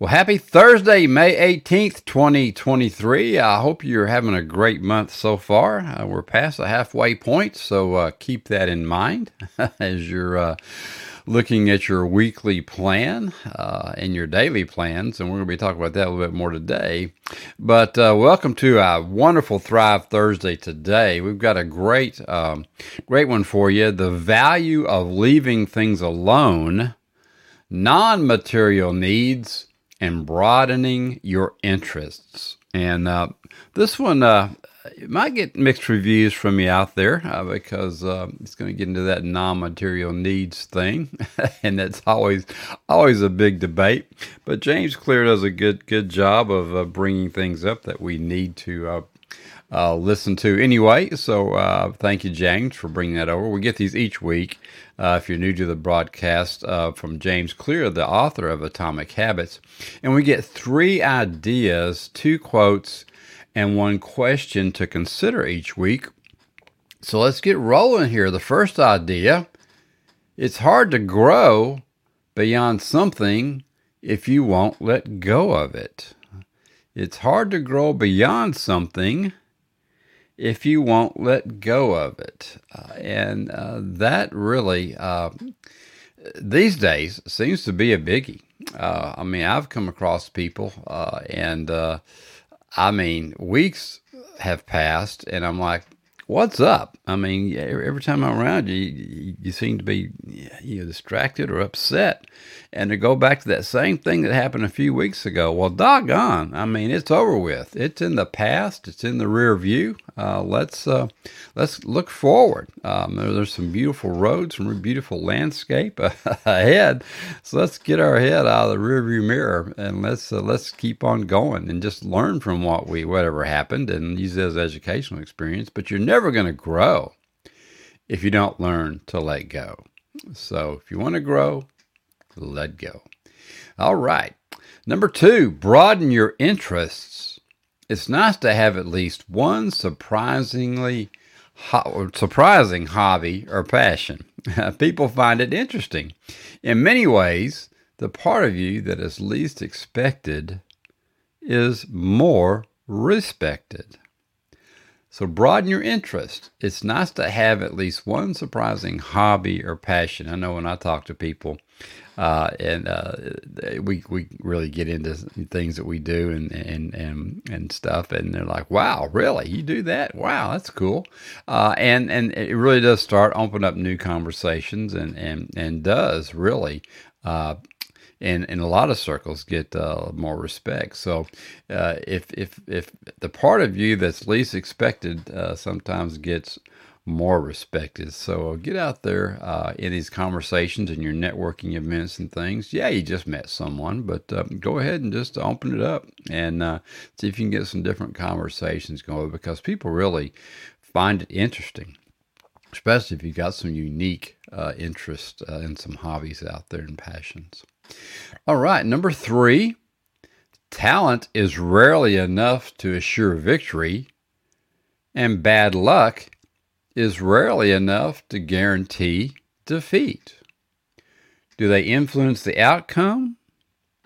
Well, happy Thursday, May 18th, 2023. I hope you're having a great month so far. We're past the halfway point, so keep that in mind as you're looking at your weekly plan and your daily plans, and we're going to be talking about that a little bit more today. But welcome to a wonderful Thrive Thursday today. We've got a great one for you. The value of leaving things alone, non-material needs, and broadening your interests. And this one it might get mixed reviews from you out there because it's going to get into that non-material needs thing, and that's always a big debate. But James Clear does a good job of bringing things up that we need to listen to anyway. So thank you, James, for bringing that over. We get these each week. If you're new to the broadcast, from James Clear, the author of Atomic Habits. And we get 3 ideas, 2 quotes, and 1 question to consider each week. So let's get rolling here. The first idea: it's hard to grow beyond something if you won't let go of it. It's hard to grow beyond something if you won't let go of it. And that really, these days, seems to be a biggie. I mean, I've come across people weeks have passed and I'm like, what's up? I mean, every time I'm around you, you seem to be distracted or upset. And to go back to that same thing that happened a few weeks ago, well, doggone. I mean, it's over with. It's in the past. It's in the rear view. Let's look forward. There's some beautiful roads, some beautiful landscape ahead. So let's get our head out of the rear view mirror and let's keep on going and just learn from whatever happened and use it as an educational experience. But you're never going to grow if you don't learn to let go. So if you want to grow, let go. All right. Number 2, broaden your interests. It's nice to have at least one surprising hobby or passion. People find it interesting. In many ways, the part of you that is least expected is more respected. So broaden your interest. It's nice to have at least one surprising hobby or passion. I know when I talk to people, we really get into things that we do and stuff, and they're like, "Wow, really? You do that? Wow, that's cool." And it really does start open up new conversations, and does really. And in a lot of circles get more respect. So if the part of you that's least expected sometimes gets more respected. So get out there in these conversations and your networking events and things. Yeah, you just met someone, but go ahead and just open it up and see if you can get some different conversations going, because people really find it interesting, especially if you've got some unique interests and some hobbies out there and passions. All right, number 3, talent is rarely enough to assure victory, and bad luck is rarely enough to guarantee defeat. Do they influence the outcome?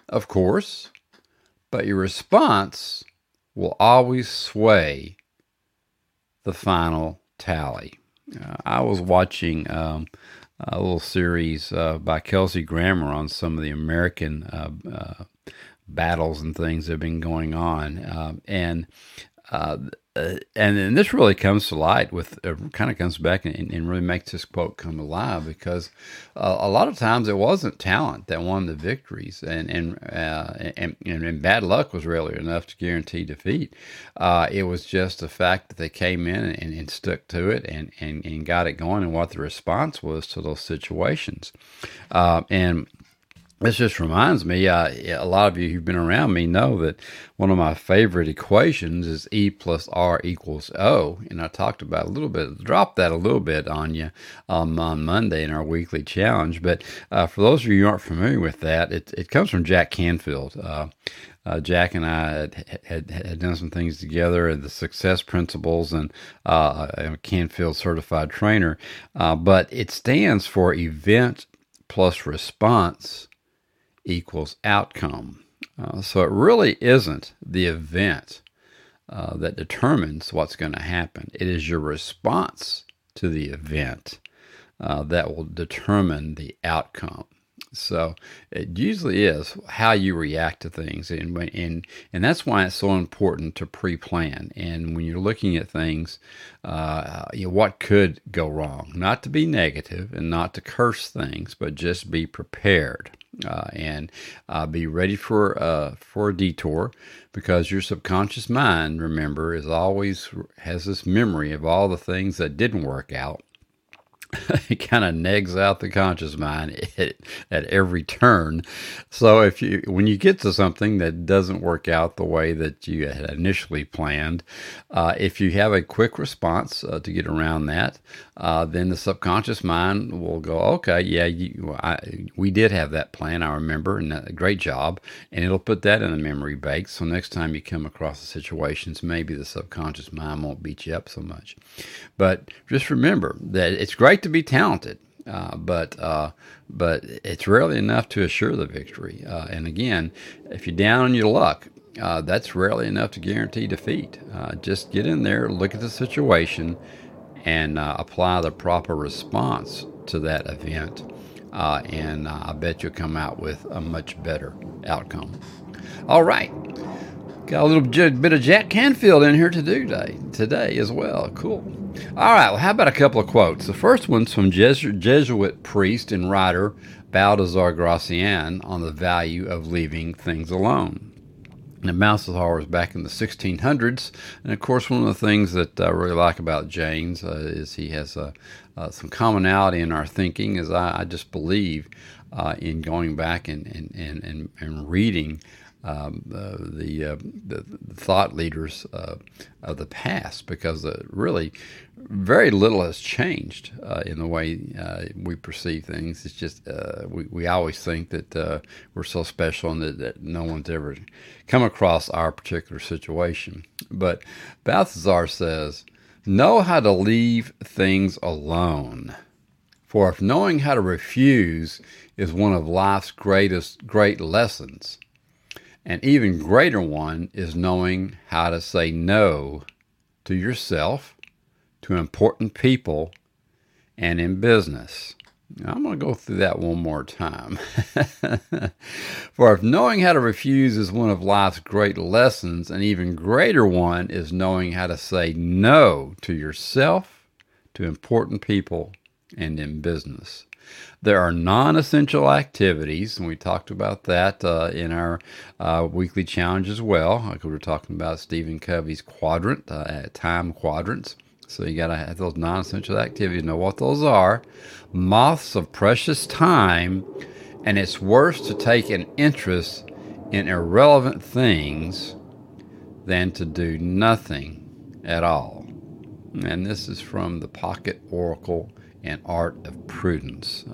Of course, but your response will always sway the final tally. I was watching a little series by Kelsey Grammer on some of the American battles and things that have been going on. And this really comes to light with, kind of comes back and really makes this quote come alive, because a lot of times it wasn't talent that won the victories, and bad luck was rarely enough to guarantee defeat. It was just the fact that they came in and stuck to it and got it going, and what the response was to those situations. This just reminds me, a lot of you who've been around me know that one of my favorite equations is E+R=O. And I talked about dropped that a little bit on you on Monday in our weekly challenge. But for those of you who aren't familiar with that, it comes from Jack Canfield. Jack and I had done some things together, and the success principles, and I'm a Canfield certified trainer. But it stands for event plus response equals outcome. So it really isn't the event that determines what's going to happen. It is your response to the event that will determine the outcome. So it usually is how you react to things. And that's why it's so important to pre-plan. And when you're looking at things, what could go wrong? Not to be negative and not to curse things, but just be prepared and be ready for a detour, because your subconscious mind, remember, has this memory of all the things that didn't work out. It kind of negs out the conscious mind at every turn. So when you get to something that doesn't work out the way that you had initially planned, if you have a quick response to get around that, then the subconscious mind will go, okay, yeah, we did have that plan, I remember, and great job. And it'll put that in a memory bank. So next time you come across the situations, maybe the subconscious mind won't beat you up so much. But just remember that it's great to be talented, but it's rarely enough to assure the victory. And again, if you're down on your luck, that's rarely enough to guarantee defeat. Just get in there, look at the situation, and apply the proper response to that event. And I bet you'll come out with a much better outcome. All right. Got a little bit of Jack Canfield in here to do today as well. Cool. All right, well, how about a couple of quotes? The first one's from Jesuit priest and writer Baltasar Gracian on the value of leaving things alone. Now, Baltasar was back in the 1600s, and of course, one of the things that I really like about James is he has some commonality in our thinking, as I just believe in going back and reading the thought leaders of the past, because really very little has changed in the way we perceive things. It's just we always think that we're so special and that no one's ever come across our particular situation. But Balthasar says, know how to leave things alone. For if knowing how to refuse is one of life's great lessons, an even greater one is knowing how to say no to yourself, to important people, and in business. Now, I'm going to go through that one more time. For if knowing how to refuse is one of life's great lessons, an even greater one is knowing how to say no to yourself, to important people, and in business. There are non-essential activities, and we talked about that in our weekly challenge as well. Like we were talking about Stephen Covey's quadrant, time quadrants. So you got to have those non-essential activities. Know what those are. Moths of precious time, and it's worse to take an interest in irrelevant things than to do nothing at all. And this is from The Pocket Oracle and Art of Prudence.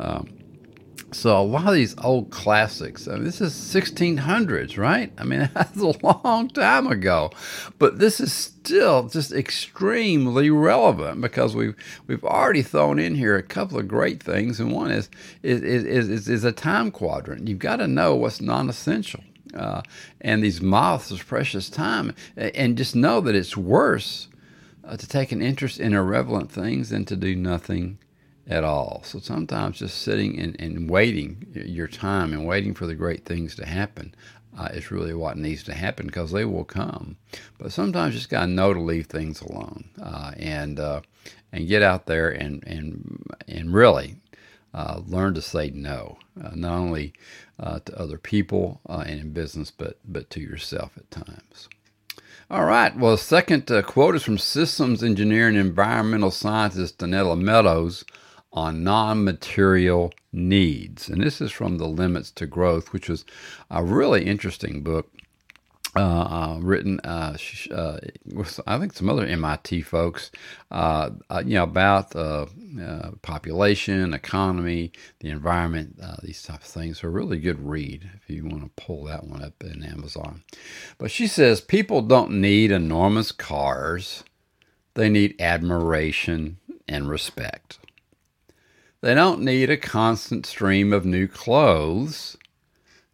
So a lot of these old classics, I mean, this is 1600s, right? I mean, that's a long time ago, but this is still just extremely relevant, because we've already thrown in here a couple of great things. And one is a time quadrant. You've got to know what's non-essential, and these moths of precious time, and just know that it's worse to take an interest in irrelevant things than to do nothing at all. So sometimes just sitting and waiting your time and waiting for the great things to happen is really what needs to happen, because they will come. But sometimes you just got to know to leave things alone and get out there and really learn to say no, not only to other people and in business, but to yourself at times. All right. Well, the second quote is from systems engineer and environmental scientist Donella Meadows on non-material needs. And this is from The Limits to Growth, which was a really interesting book written, with, I think, some other MIT folks, about population, economy, the environment, these types of things. So a really good read if you want to pull that one up in Amazon. But she says, people don't need enormous cars. They need admiration and respect. They don't need a constant stream of new clothes.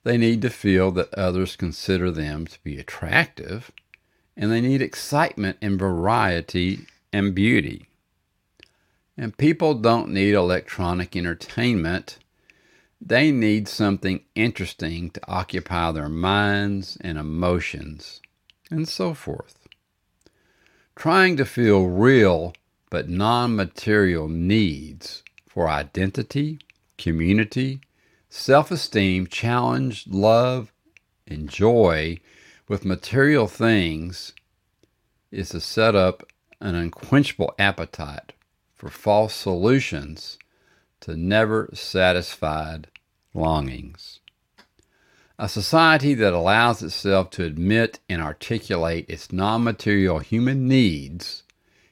They need to feel that others consider them to be attractive, and they need excitement and variety and beauty. And people don't need electronic entertainment. They need something interesting to occupy their minds and emotions, and so forth. Trying to feel real but non-material needs for identity, community, self-esteem, challenge, love, and joy with material things is to set up an unquenchable appetite for false solutions to never satisfied longings. A society that allows itself to admit and articulate its non-material human needs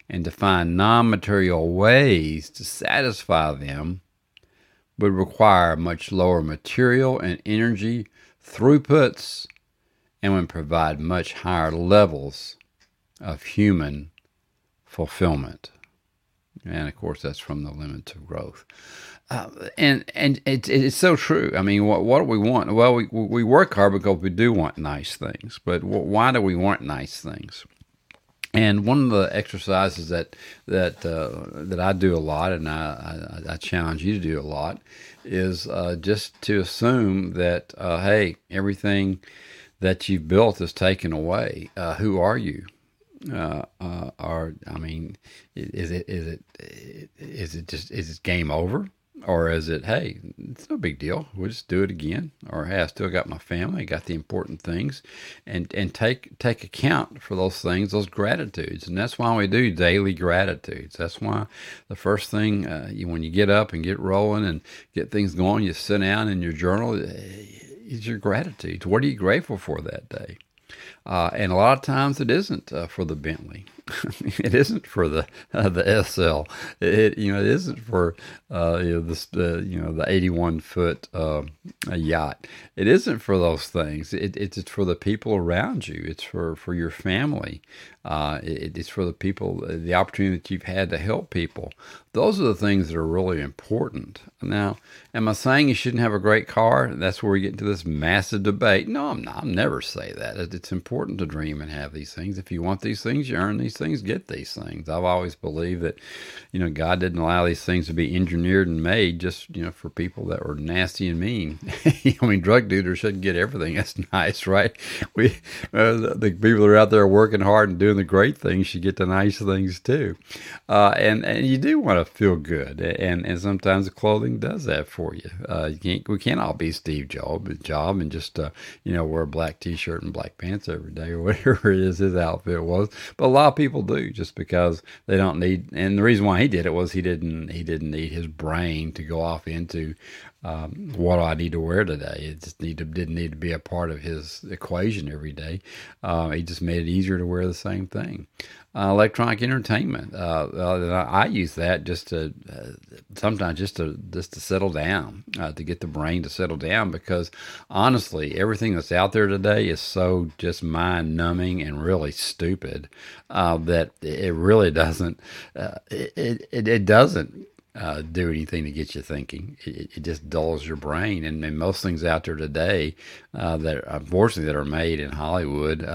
and to find non-material ways to satisfy them would require much lower material and energy throughputs and would provide much higher levels of human fulfillment. And of course, that's from The Limits to Growth. And it's so true. I mean, what do we want? Well, we work hard because we do want nice things. But why do we want nice things? And one of the exercises that I do a lot, and I challenge you to do a lot, is just to assume that, hey, everything that you've built is taken away. Who are you? Is it game over? Or is it, hey, it's no big deal, we'll just do it again? Or, hey, I still got my family, I got the important things, and take account for those things, those gratitudes. And that's why we do daily gratitudes. That's why the first thing when you get up and get rolling and get things going, you sit down in your journal, is your gratitude. What are you grateful for that day? And a lot of times it isn't for the Bentley. It isn't for the SL. It isn't for the 81-foot yacht. It isn't for those things. It's for the people around you. It's for your family. It's for the people, the opportunity that you've had to help people. Those are the things that are really important. Now, am I saying you shouldn't have a great car? That's where we get into this massive debate. No, I'm not. I'll never say that. It's important to dream and have these things. If you want these things, you earn these things, get these things. I've always believed that, God didn't allow these things to be engineered and made just, for people that were nasty and mean. I mean, drug dealers shouldn't get everything. That's nice, right? The people that are out there working hard and doing the great things should get the nice things too. And you do want to feel good. And sometimes the clothing does that for you. We can't all be Steve Jobs and just, wear a black t-shirt and black pants every day or whatever it is his outfit was. But a lot of people do, just because they don't need. And the reason why he did it was he didn't need his brain to go off into what do I need to wear today. It just didn't need to be a part of his equation every day. He just made it easier to wear the same thing. Electronic entertainment. I use that just to sometimes just to settle down, to get the brain to settle down, because honestly, everything that's out there today is so just mind-numbing and really stupid that it really doesn't. It doesn't. Do anything to get you thinking. It just dulls your brain. And most things out there today that unfortunately that are made in Hollywood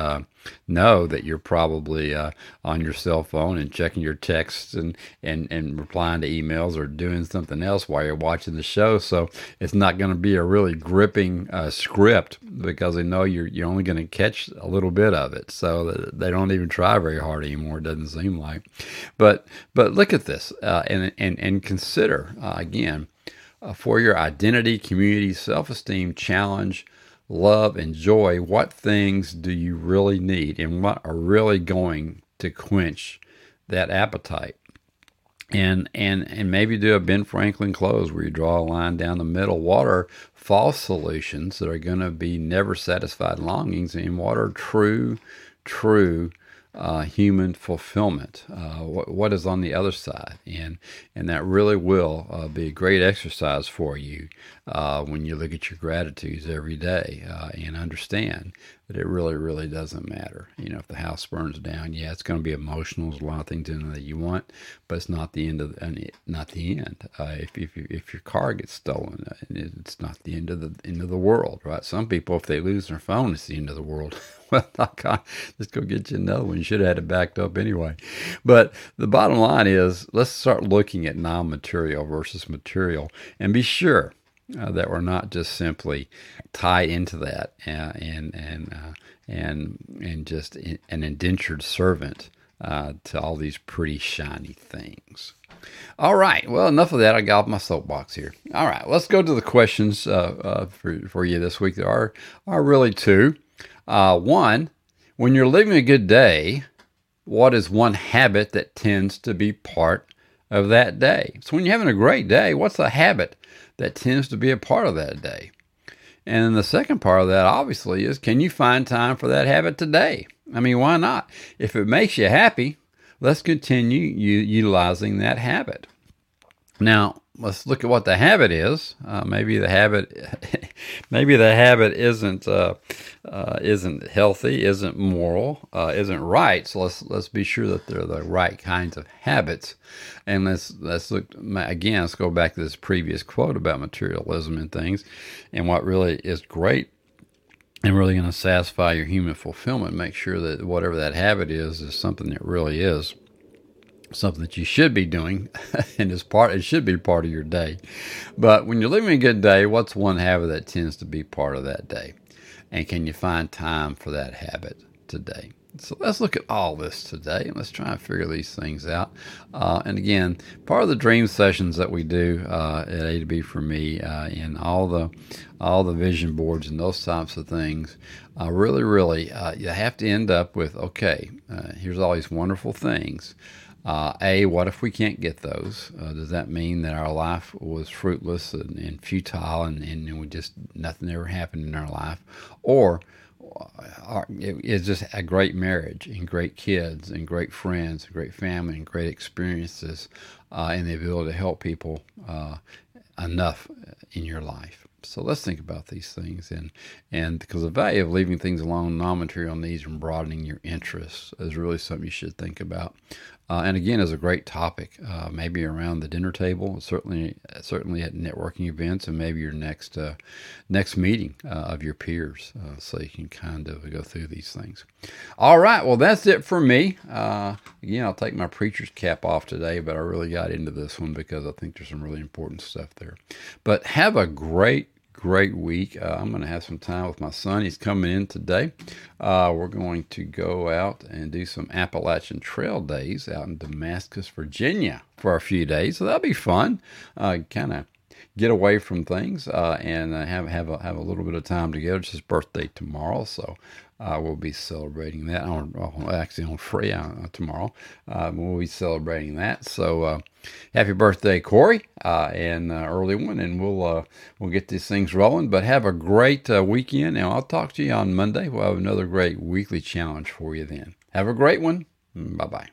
know that you're probably on your cell phone and checking your texts and replying to emails or doing something else while you're watching the show. So it's not going to be a really gripping script, because they know you're only going to catch a little bit of it. So they don't even try very hard anymore, it doesn't seem like. But look at this and consider again for your identity, community, self-esteem, challenge, love, and joy, what things do you really need, and what are really going to quench that appetite? And maybe do a Ben Franklin close where you draw a line down the middle. What are false solutions that are going to be never satisfied longings, and what are true human fulfillment? What is on the other side? And that really will be a great exercise for you when you look at your gratitudes every day and understand that it really, really doesn't matter. You know, if the house burns down, yeah, it's going to be emotional. There's a lot of things in it that you want, but it's not the end of the, not the end. If your car gets stolen, it's not the end of the world, right? Some people, if they lose their phone, it's the end of the world. Well, let's go get you another one. You should have had it backed up anyway. But the bottom line is, let's start looking at non-material versus material and be sure that we're not just simply tied into that and just an indentured servant to all these pretty shiny things. All right. Well, enough of that. I got off my soapbox here. All right. Let's go to the questions for you this week. There are really two. One, when you're living a good day, what is one habit that tends to be part of that day? So when you're having a great day, what's a habit that tends to be a part of that day? And then the second part of that, obviously, is can you find time for that habit today? I mean, why not? If it makes you happy, let's continue utilizing that habit. Now, let's look at what the habit is. Maybe the habit isn't healthy, isn't moral, isn't right. So let's be sure that they're the right kinds of habits. And let's look again. Let's go back to this previous quote about materialism and things, and what really is great and really going to satisfy your human fulfillment. Make sure that whatever that habit is something that really is something that you should be doing, and it should be part of your day. But when you're living a good day, what's one habit that tends to be part of that day? And can you find time for that habit today? So let's look at all this today, and let's try and figure these things out. And again, part of the dream sessions that we do at A to B for me, and all the vision boards and those types of things, really, you have to end up with, okay, here's all these wonderful things. What if we can't get those? Does that mean that our life was fruitless and futile and we just, nothing ever happened in our life? Or it's just a great marriage and great kids and great friends and great family and great experiences and the ability to help people enough in your life? So let's think about these things, and because the value of leaving things alone, non-material needs, and broadening your interests is really something you should think about. And again, is a great topic, maybe around the dinner table, certainly at networking events, and maybe your next meeting of your peers, so you can kind of go through these things. All right, well, that's it for me. Again, I'll take my preacher's cap off today, but I really got into this one because I think there's some really important stuff there. But have a great week. I'm going to have some time with my son. He's coming in today. We're going to go out and do some Appalachian Trail days out in Damascus, Virginia for a few days. So that'll be fun. Kind of get away from things and have a little bit of time together. It's his birthday tomorrow, so we'll be celebrating that tomorrow. We'll be celebrating that. So happy birthday, Corey, and early one, and we'll get these things rolling. But have a great weekend, and I'll talk to you on Monday. We'll have another great weekly challenge for you then. Have a great one. Bye bye.